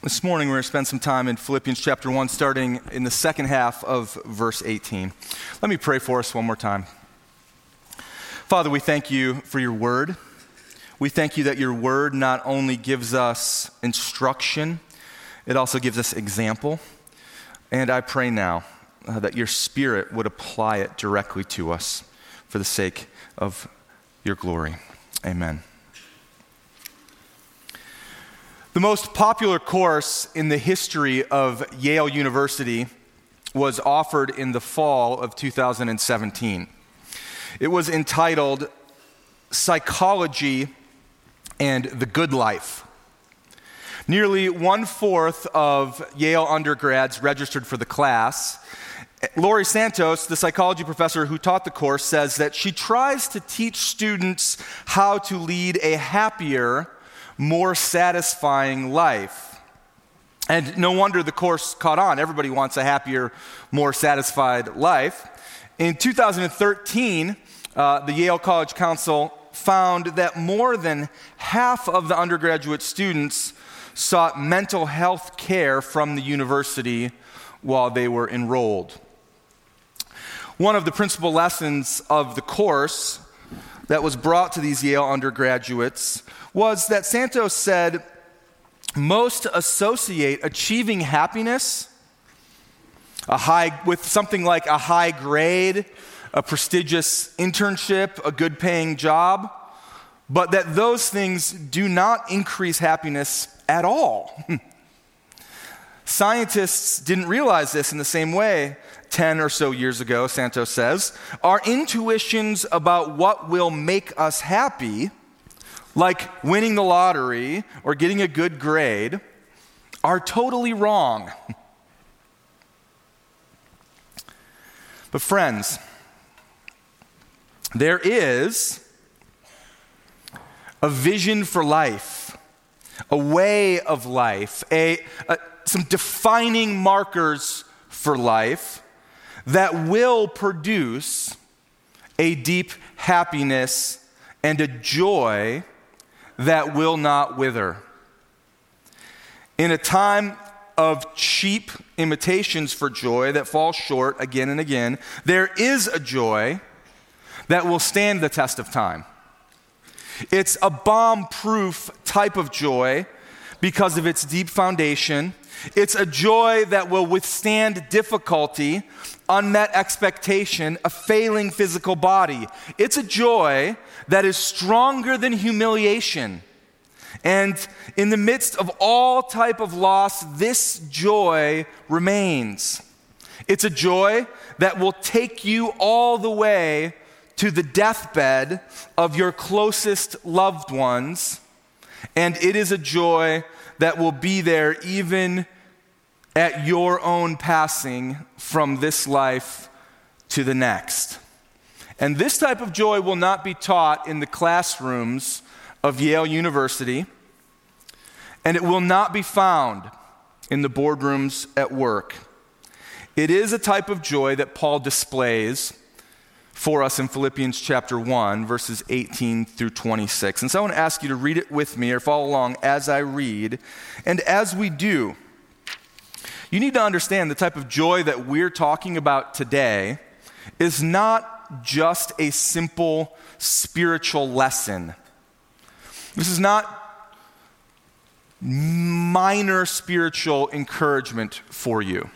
This morning, we're going to spend some time in Philippians chapter 1, starting in the second half of verse 18. Let me pray for us one more time. Father, we thank you for your word. We thank you that your word not only gives us instruction, it also gives us example. And I pray now that your Spirit would apply it directly to us for the sake of your glory. Amen. The most popular course in the history of Yale University was offered in the fall of 2017. It was entitled Psychology and the Good Life. Nearly one-fourth of Yale undergrads registered for the class. Lori Santos, the psychology professor who taught the course, says that she tries to teach students how to lead a happier, more satisfying life. And no wonder the course caught on. Everybody wants a happier, more satisfied life. In 2013, the Yale College Council found that more than half of the undergraduate students sought mental health care from the university while they were enrolled. One of the principal lessons of the course that was brought to these Yale undergraduates was that Santos said, most associate achieving happiness with something like a high grade, a prestigious internship, a good paying job, but that those things do not increase happiness at all. Scientists didn't realize this in the same way 10 or so years ago, Santos says. Our intuitions about what will make us happy, like winning the lottery or getting a good grade, are totally wrong. But friends, there is a vision for life, a way of life, some defining markers for life that will produce a deep happiness and a joy that will not wither. In a time of cheap imitations for joy that fall short again and again, there is a joy that will stand the test of time. It's a bomb-proof type of joy because of its deep foundation. It's a joy that will withstand difficulty, unmet expectation, a failing physical body. It's a joy that is stronger than humiliation. And in the midst of all type of loss, this joy remains. It's a joy that will take you all the way to the deathbed of your closest loved ones. And it is a joy that will be there even at your own passing from this life to the next. And this type of joy will not be taught in the classrooms of Yale University, and it will not be found in the boardrooms at work. It is a type of joy that Paul displays for us in Philippians chapter 1, verses 18 through 26. And so I want to ask you to read it with me or follow along as I read. And as we do, you need to understand the type of joy that we're talking about today is not just a simple spiritual lesson. This is not minor spiritual encouragement for you.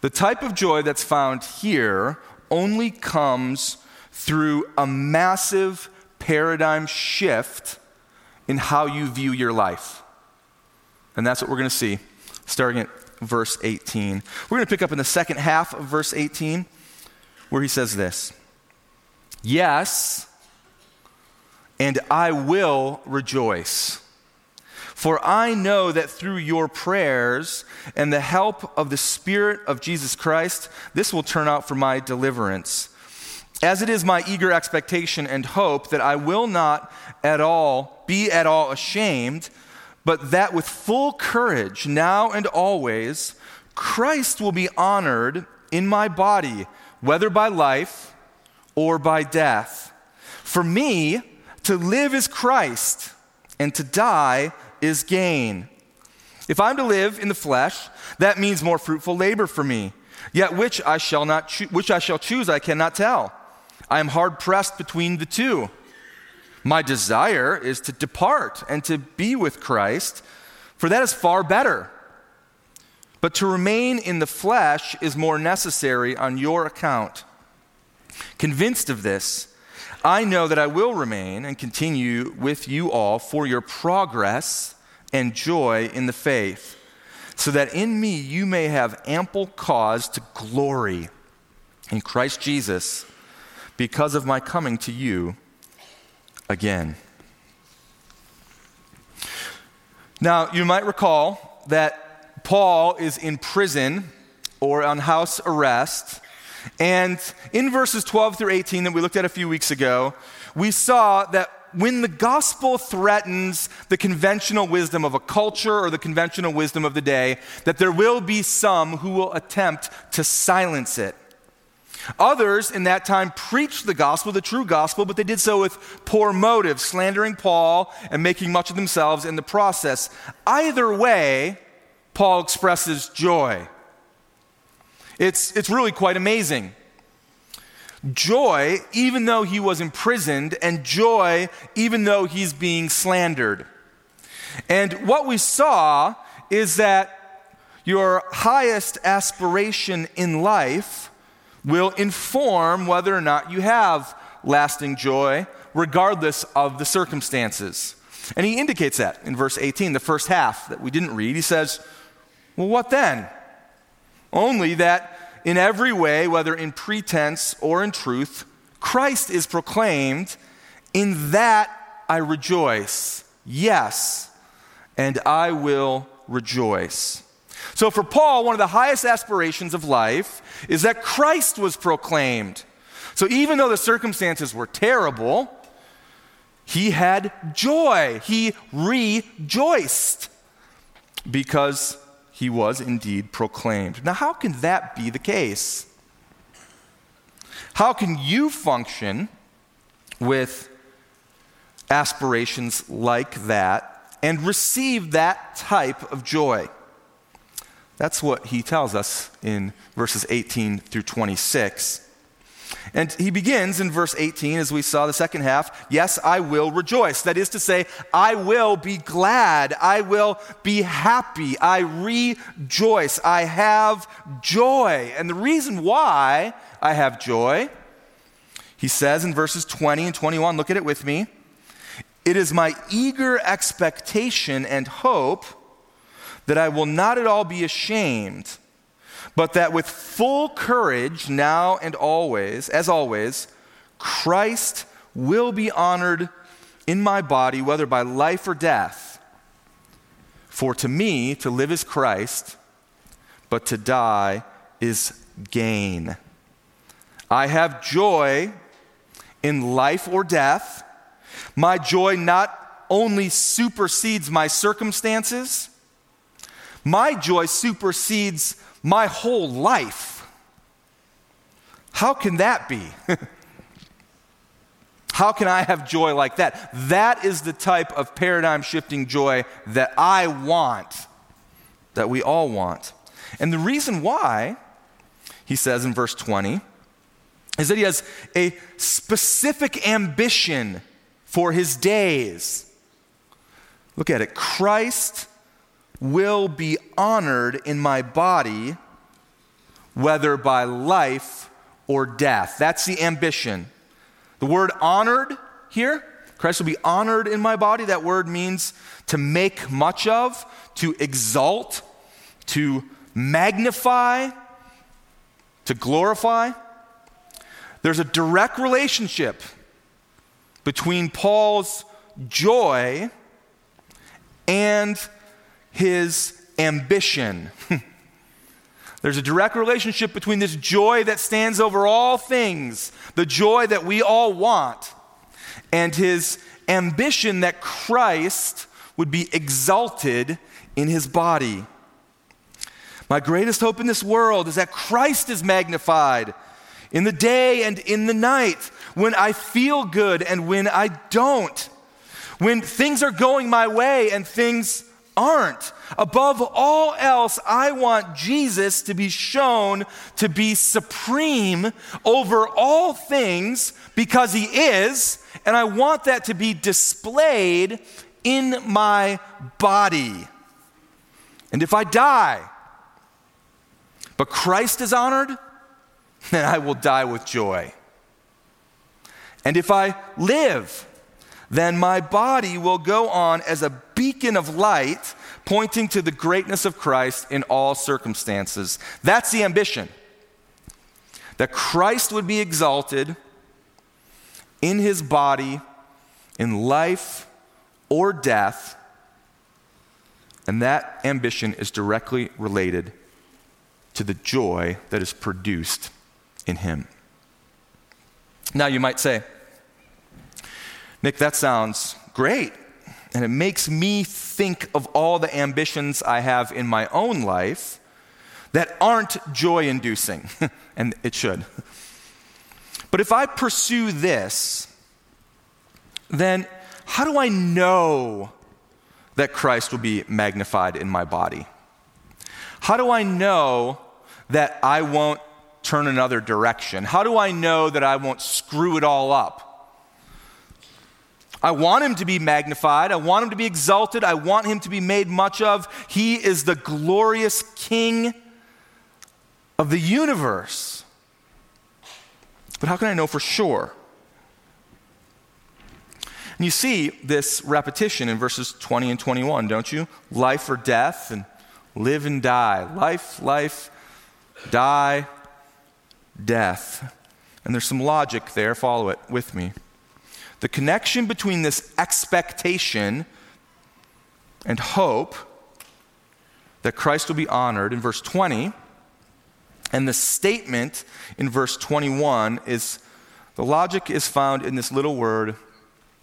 The type of joy that's found here only comes through a massive paradigm shift in how you view your life. And that's what we're going to see starting at verse 18. We're going to pick up in the second half of verse 18 where he says this, "Yes, and I will rejoice, for I know that through your prayers and the help of the Spirit of Jesus Christ, this will turn out for my deliverance. As it is my eager expectation and hope that I will not be at all ashamed, but that with full courage, now and always, Christ will be honored in my body, whether by life or by death. For me, to live is Christ, and to die is gain. If I'm to live in the flesh, that means more fruitful labor for me. Yet which I shall choose, I cannot tell. I am hard pressed between the two. My desire is to depart and to be with Christ, for that is far better. But to remain in the flesh is more necessary on your account. Convinced of this, I know that I will remain and continue with you all for your progress and joy in the faith, so that in me you may have ample cause to glory in Christ Jesus because of my coming to you again. Now, you might recall that Paul is in prison or on house arrest, and in verses 12 through 18 that we looked at a few weeks ago, we saw that when the gospel threatens the conventional wisdom of a culture or the conventional wisdom of the day, that there will be some who will attempt to silence it. Others in that time preached the gospel, the true gospel, but they did so with poor motives, slandering Paul and making much of themselves in the process. Either way, Paul expresses joy. It's really quite amazing. Joy, even though he was imprisoned, and joy, even though he's being slandered. And what we saw is that your highest aspiration in life will inform whether or not you have lasting joy, regardless of the circumstances. And he indicates that in verse 18, the first half that we didn't read. He says, well, what then? Only that in every way, whether in pretense or in truth, Christ is proclaimed. In that I rejoice. Yes, and I will rejoice. So for Paul, one of the highest aspirations of life is that Christ was proclaimed. So even though the circumstances were terrible, he had joy. He rejoiced because he was indeed proclaimed. Now, how can that be the case? How can you function with aspirations like that and receive that type of joy? That's what he tells us in verses 18 through 26. And he begins in verse 18, as we saw the second half, yes, I will rejoice. That is to say, I will be glad. I will be happy. I rejoice. I have joy. And the reason why I have joy, he says in verses 20 and 21, look at it with me. It is my eager expectation and hope that I will not at all be ashamed, but that with full courage now and always, as always, Christ will be honored in my body, whether by life or death. For to me, to live is Christ, but to die is gain. I have joy in life or death. My joy not only supersedes my circumstances, my joy supersedes my whole life. How can that be? How can I have joy like that? That is the type of paradigm-shifting joy that I want, that we all want. And the reason why, he says in verse 20, is that he has a specific ambition for his days. Look at it. Christ will be honored in my body, whether by life or death. That's the ambition. The word honored here, Christ will be honored in my body. That word means to make much of, to exalt, to magnify, to glorify. There's a direct relationship between Paul's joy and his ambition. There's a direct relationship between this joy that stands over all things, the joy that we all want, and his ambition that Christ would be exalted in his body. My greatest hope in this world is that Christ is magnified in the day and in the night, when I feel good and when I don't, when things are going my way and things aren't. Above all else, I want Jesus to be shown to be supreme over all things because he is, and I want that to be displayed in my body. And if I die, but Christ is honored, then I will die with joy. And if I live, then my body will go on as a beacon of light, pointing to the greatness of Christ in all circumstances. That's the ambition, that Christ would be exalted in his body, in life or death, and that ambition is directly related to the joy that is produced in him. Now you might say, Nick, that sounds great, and it makes me think of all the ambitions I have in my own life that aren't joy-inducing, and it should. But if I pursue this, then how do I know that Christ will be magnified in my body? How do I know that I won't turn another direction? How do I know that I won't screw it all up? I want him to be magnified. I want him to be exalted. I want him to be made much of. He is the glorious King of the universe. But how can I know for sure? And you see this repetition in verses 20 and 21, don't you? Life or death, and live and die. Life, die, death. And there's some logic there. Follow it with me. The connection between this expectation and hope that Christ will be honored in verse 20 and the statement in verse 21 is, the logic is found in this little word,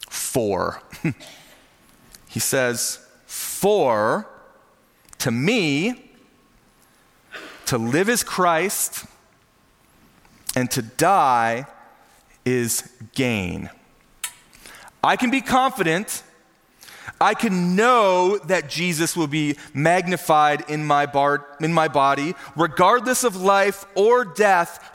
for. He says, for to me, to live is Christ and to die is gain. I can be confident. I can know that Jesus will be magnified in my body, regardless of life or death,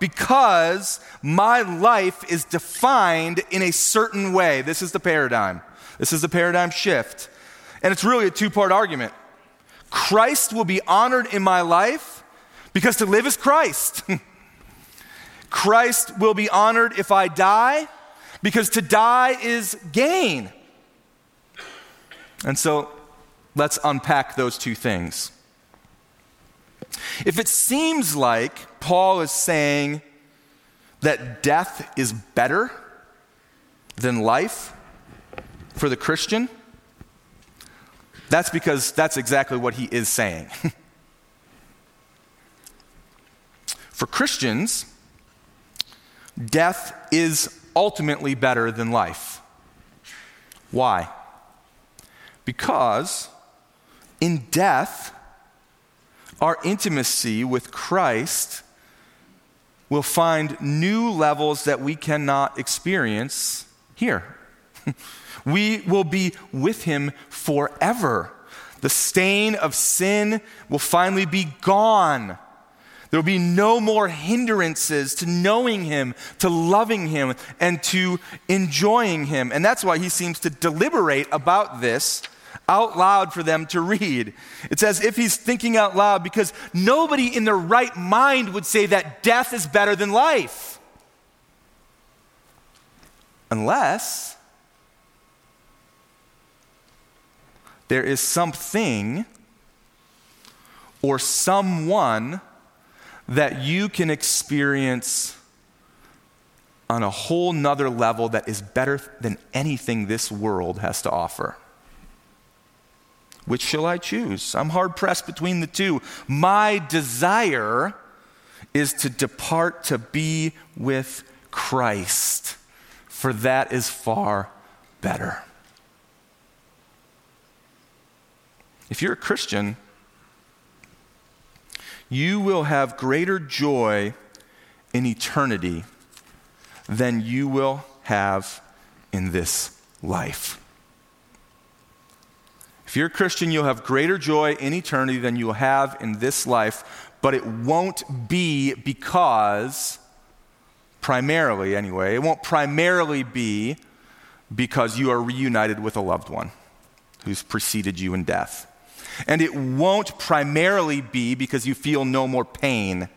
because my life is defined in a certain way. This is the paradigm. This is the paradigm shift. And it's really a two-part argument. Christ will be honored in my life because to live is Christ. Christ will be honored if I die, because to die is gain. And so let's unpack those two things. If it seems like Paul is saying that death is better than life for the Christian, that's because that's exactly what he is saying. For Christians, death is ultimately better than life. Why? Because in death, our intimacy with Christ will find new levels that we cannot experience here. We will be with him forever. The stain of sin will finally be gone. There will be no more hindrances to knowing him, to loving him, and to enjoying him. And that's why he seems to deliberate about this out loud for them to read. It's as if he's thinking out loud, because nobody in their right mind would say that death is better than life. Unless there is something or someone that you can experience on a whole nother level that is better than anything this world has to offer. Which shall I choose? I'm hard-pressed between the two. My desire is to depart to be with Christ, for that is far better. If you're a Christian, you will have greater joy in eternity than you will have in this life. If you're a Christian, you'll have greater joy in eternity than you'll have in this life, but it won't be because, primarily anyway, it won't primarily be because you are reunited with a loved one who's preceded you in death. And it won't primarily be because you feel no more pain.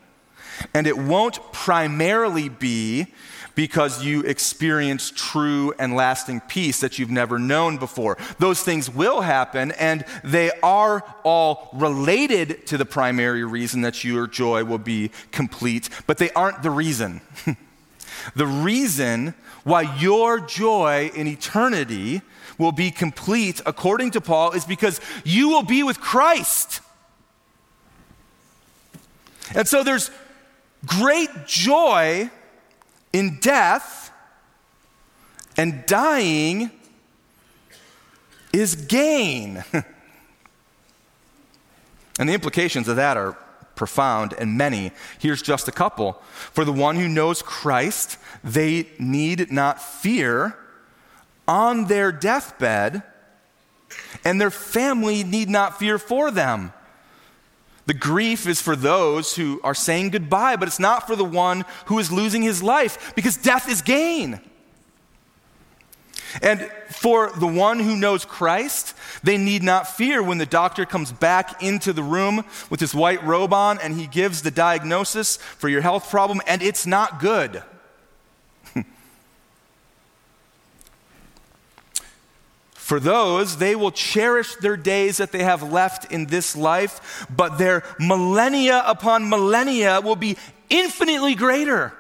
And it won't primarily be because you experience true and lasting peace that you've never known before. Those things will happen, and they are all related to the primary reason that your joy will be complete, but they aren't the reason. The reason why your joy in eternity will be complete, according to Paul, is because you will be with Christ. And so there's great joy in death, and dying is gain. And the implications of that are profound and many. Here's just a couple. For the one who knows Christ, they need not fear on their deathbed, and their family need not fear for them. The grief is for those who are saying goodbye, but it's not for the one who is losing his life, because death is gain. And for the one who knows Christ, they need not fear when the doctor comes back into the room with his white robe on and he gives the diagnosis for your health problem, and it's not good. For those, they will cherish their days that they have left in this life, but their millennia upon millennia will be infinitely greater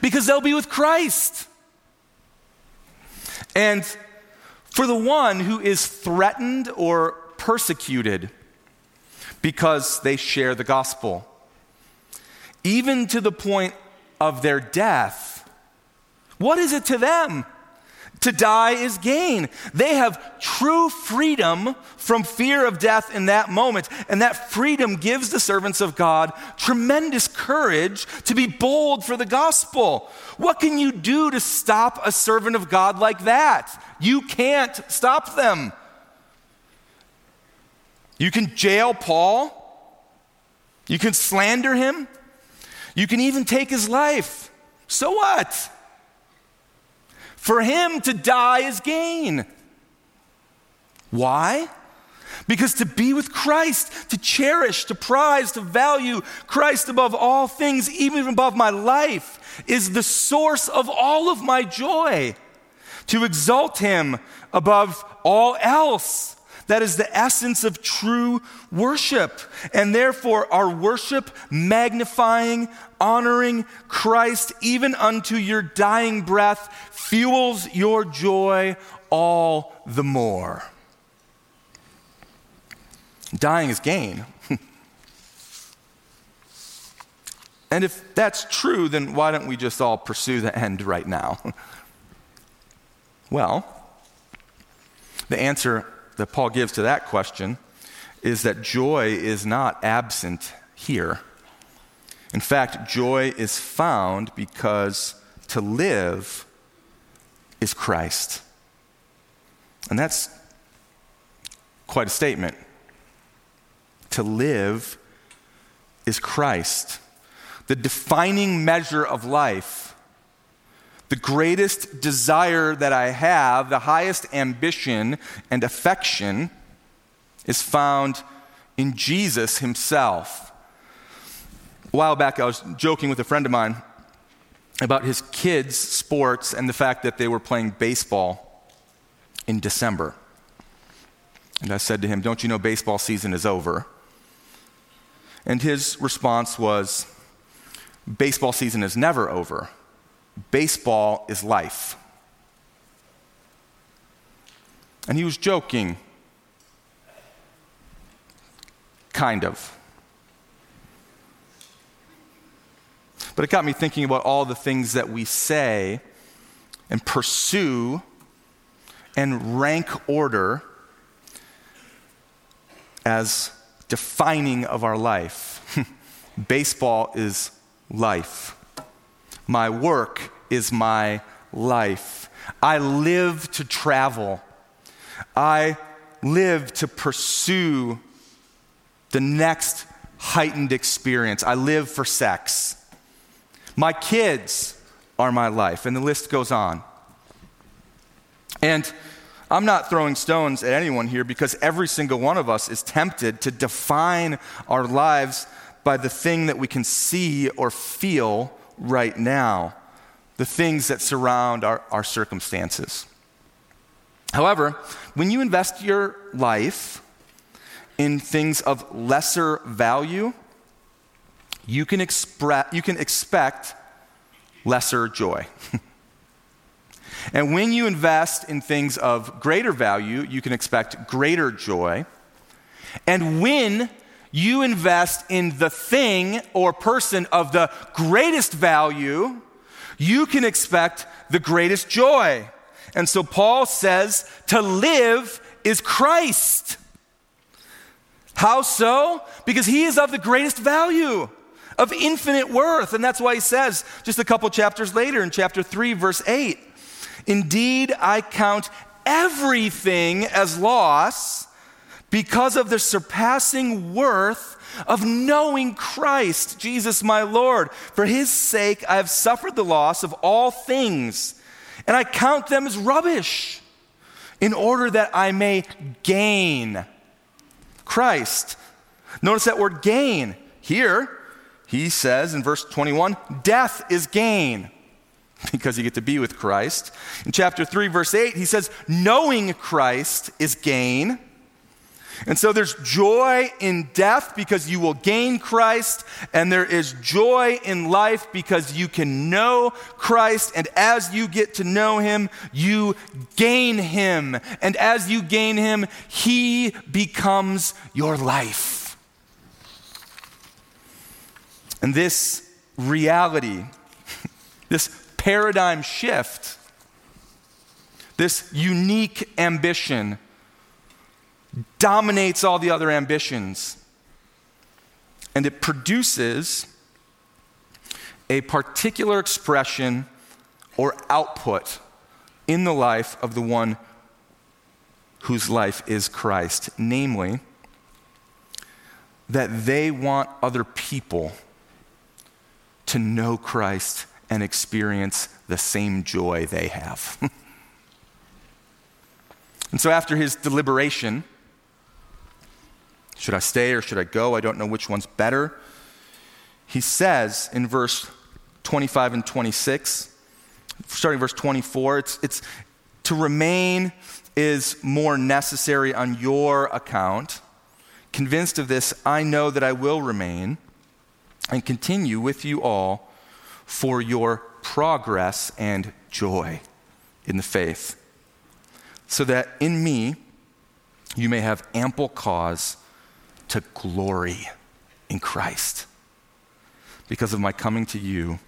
because they'll be with Christ. And for the one who is threatened or persecuted because they share the gospel, even to the point of their death, what is it to them? To die is gain. They have true freedom from fear of death in that moment. And that freedom gives the servants of God tremendous courage to be bold for the gospel. What can you do to stop a servant of God like that? You can't stop them. You can jail Paul. You can slander him. You can even take his life. So what? For him, to die is gain. Why? Because to be with Christ, to cherish, to prize, to value Christ above all things, even above my life, is the source of all of my joy. To exalt him above all else, that is the essence of true worship. And therefore, our worship magnifying, honoring Christ, even unto your dying breath, fuels your joy all the more. Dying is gain. And if that's true, then why don't we just all pursue the end right now? Well, the answer that Paul gives to that question is that joy is not absent here. In fact, joy is found because to live is Christ. And that's quite a statement. To live is Christ. The defining measure of life, the greatest desire that I have, the highest ambition and affection is found in Jesus himself. A while back, I was joking with a friend of mine about his kids' sports and the fact that they were playing baseball in December. And I said to him, "Don't you know baseball season is over?" And his response was, "Baseball season is never over. Baseball is life." And he was joking, kind of. But it got me thinking about all the things that we say and pursue and rank order as defining of our life. Baseball is life. My work is my life. I live to travel. I live to pursue the next heightened experience. I live for sex. My kids are my life. And the list goes on. And I'm not throwing stones at anyone here because every single one of us is tempted to define our lives by the thing that we can see or feel right now, the things that surround our circumstances. However, when you invest your life in things of lesser value, you can expect lesser joy. And when you invest in things of greater value, you can expect greater joy. And when you invest in the thing or person of the greatest value, you can expect the greatest joy. And so Paul says, to live is Christ. How so? Because he is of the greatest value, of infinite worth. And that's why he says, just a couple chapters later in chapter 3, verse 8, "Indeed, I count everything as loss because of the surpassing worth of knowing Christ, Jesus my Lord. For his sake, I have suffered the loss of all things, and I count them as rubbish, in order that I may gain Christ." Notice that word gain. Here, he says in verse 21, death is gain, because you get to be with Christ. In chapter 3, verse 8, he says, knowing Christ is gain. And so there's joy in death because you will gain Christ, and there is joy in life because you can know Christ, and as you get to know him, you gain him. And as you gain him, he becomes your life. And this reality, this paradigm shift, this unique ambition dominates all the other ambitions, and it produces a particular expression or output in the life of the one whose life is Christ, namely that they want other people to know Christ and experience the same joy they have. And so after his deliberation, should I stay or should I go? I don't know which one's better. He says in verse 25 and 26, starting verse 24, it's to remain is more necessary on your account. Convinced of this, I know that I will remain and continue with you all for your progress and joy in the faith, so that in me you may have ample cause to glory in Christ because of my coming to you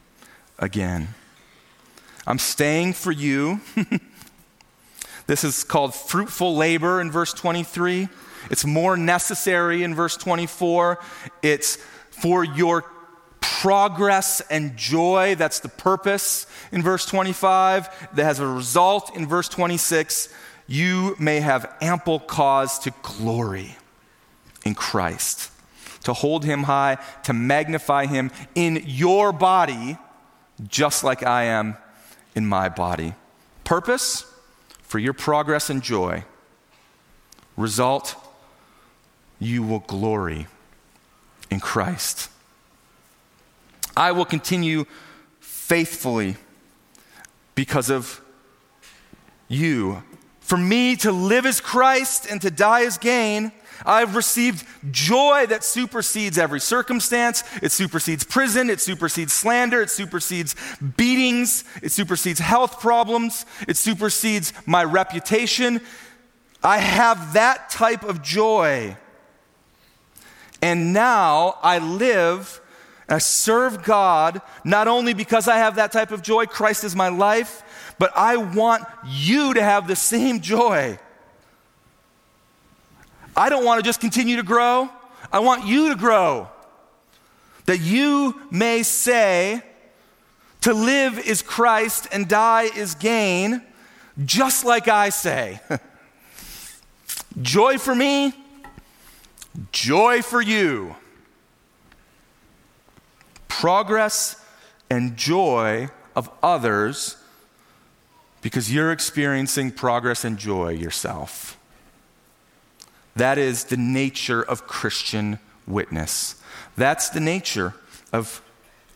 again. I'm staying for you. This is called fruitful labor in verse 23. It's more necessary in verse 24. It's for your progress and joy. That's the purpose in verse 25. That has a result in verse 26. You may have ample cause to glory in Christ, to hold him high, to magnify him in your body, just like I am in my body. Purpose, for your progress and joy. Result, you will glory in Christ. I will continue faithfully because of you. For me to live is Christ and to die is gain. I've received joy that supersedes every circumstance. It supersedes prison. It supersedes slander. It supersedes beatings. It supersedes health problems. It supersedes my reputation. I have that type of joy. And now I live and I serve God, not only because I have that type of joy, Christ is my life, but I want you to have the same joy. I don't want to just continue to grow. I want you to grow, that you may say, to live is Christ and die is gain, just like I say. Joy for me, joy for you. Progress and joy of others because you're experiencing progress and joy yourself. That is the nature of Christian witness. That's the nature of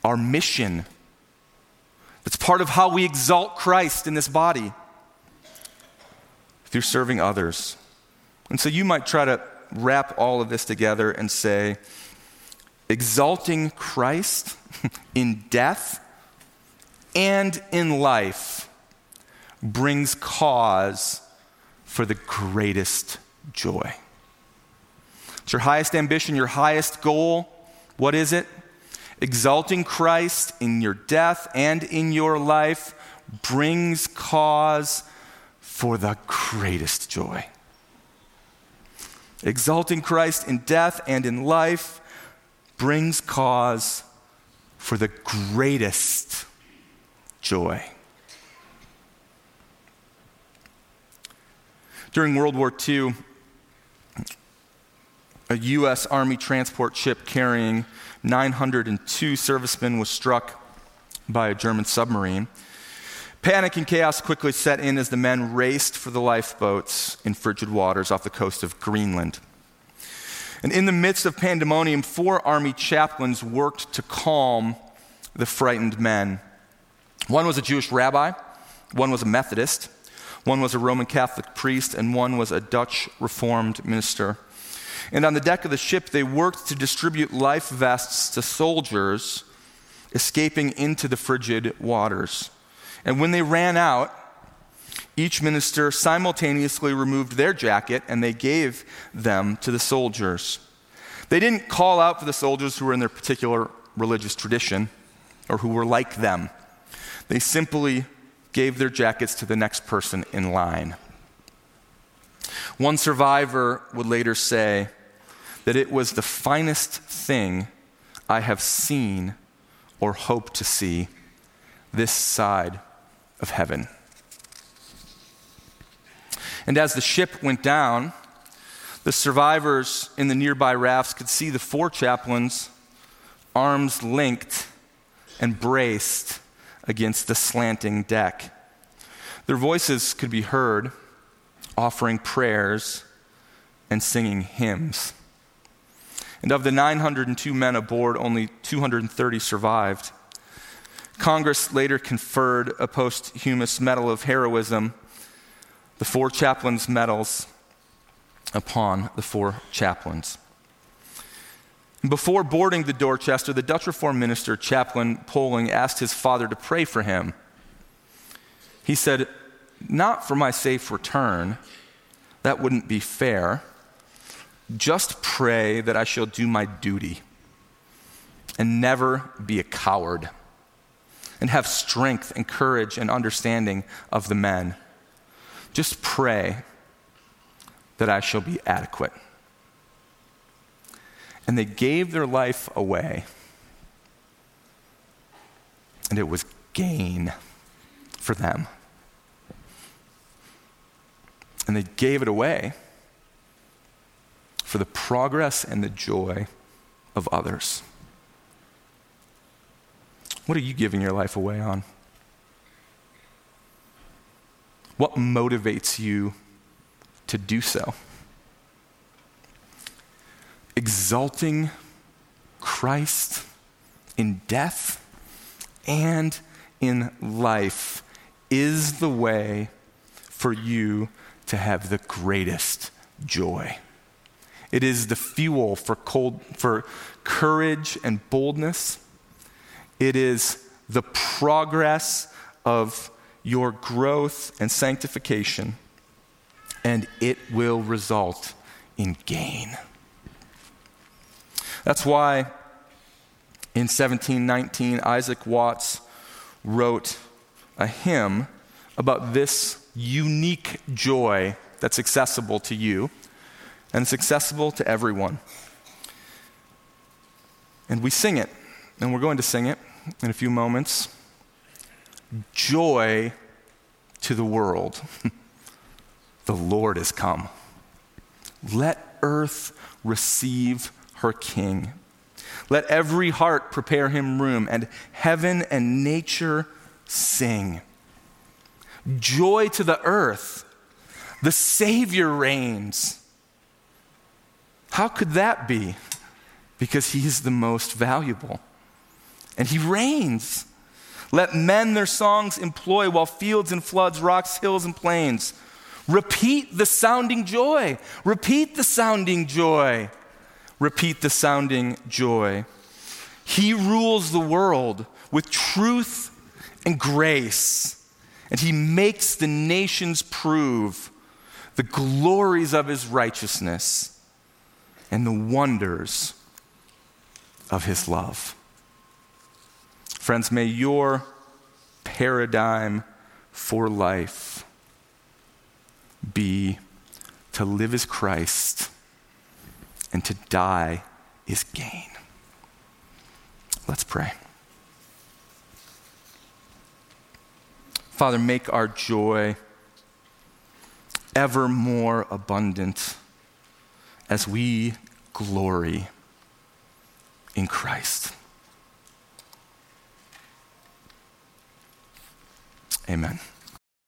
our mission. That's part of how we exalt Christ in this body, through serving others. And so you might try to wrap all of this together and say, exalting Christ in death and in life brings cause for the greatest joy. It's your highest ambition, your highest goal. What is it? Exalting Christ in your death and in your life brings cause for the greatest joy. Exalting Christ in death and in life brings cause for the greatest joy. During World War II, a U.S. Army transport ship carrying 902 servicemen was struck by a German submarine. Panic and chaos quickly set in as the men raced for the lifeboats in frigid waters off the coast of Greenland. And in the midst of pandemonium, 4 army chaplains worked to calm the frightened men. One was a Jewish rabbi, one was a Methodist, one was a Roman Catholic priest, and one was a Dutch Reformed minister. And on the deck of the ship, they worked to distribute life vests to soldiers escaping into the frigid waters. And when they ran out, each minister simultaneously removed their jacket and they gave them to the soldiers. They didn't call out for the soldiers who were in their particular religious tradition or who were like them. They simply gave their jackets to the next person in line. One survivor would later say that it was the finest thing I have seen or hope to see this side of heaven. And as the ship went down, the survivors in the nearby rafts could see the 4 chaplains, arms linked and braced against the slanting deck. Their voices could be heard, offering prayers and singing hymns. And of the 902 men aboard, only 230 survived. Congress later conferred a posthumous medal of heroism, the 4 chaplains' medals, upon the 4 chaplains. Before boarding the Dorchester, the Dutch Reformed minister, Chaplain Poling, asked his father to pray for him. He said, "Not for my safe return, that wouldn't be fair. Just pray that I shall do my duty and never be a coward, and have strength and courage and understanding of the men. Just pray that I shall be adequate." And they gave their life away. And it was gain for them. And they gave it away for the progress and the joy of others. What are you giving your life away on? What motivates you to do so? Exalting Christ in death and in life is the way for you to have the greatest joy. It is the fuel for courage and boldness. It is the progress of your growth and sanctification, and it will result in gain. That's why in 1719, Isaac Watts wrote a hymn about this unique joy that's accessible to you, and it's accessible to everyone. And we sing it, and we're going to sing it in a few moments. Joy to the world. The Lord is come. Let earth receive her king. Let every heart prepare him room, and heaven and nature sing. Joy to the earth. The Savior reigns. How could that be? Because he is the most valuable. And he reigns. Let men their songs employ while fields and floods, rocks, hills, and plains. Repeat the sounding joy. Repeat the sounding joy. Repeat the sounding joy. He rules the world with truth and grace, and he makes the nations prove the glories of his righteousness and the wonders of his love. Friends, may your paradigm for life be to live as Christ and to die is gain. Let's pray. Father, make our joy ever more abundant as we glory in Christ. Amen.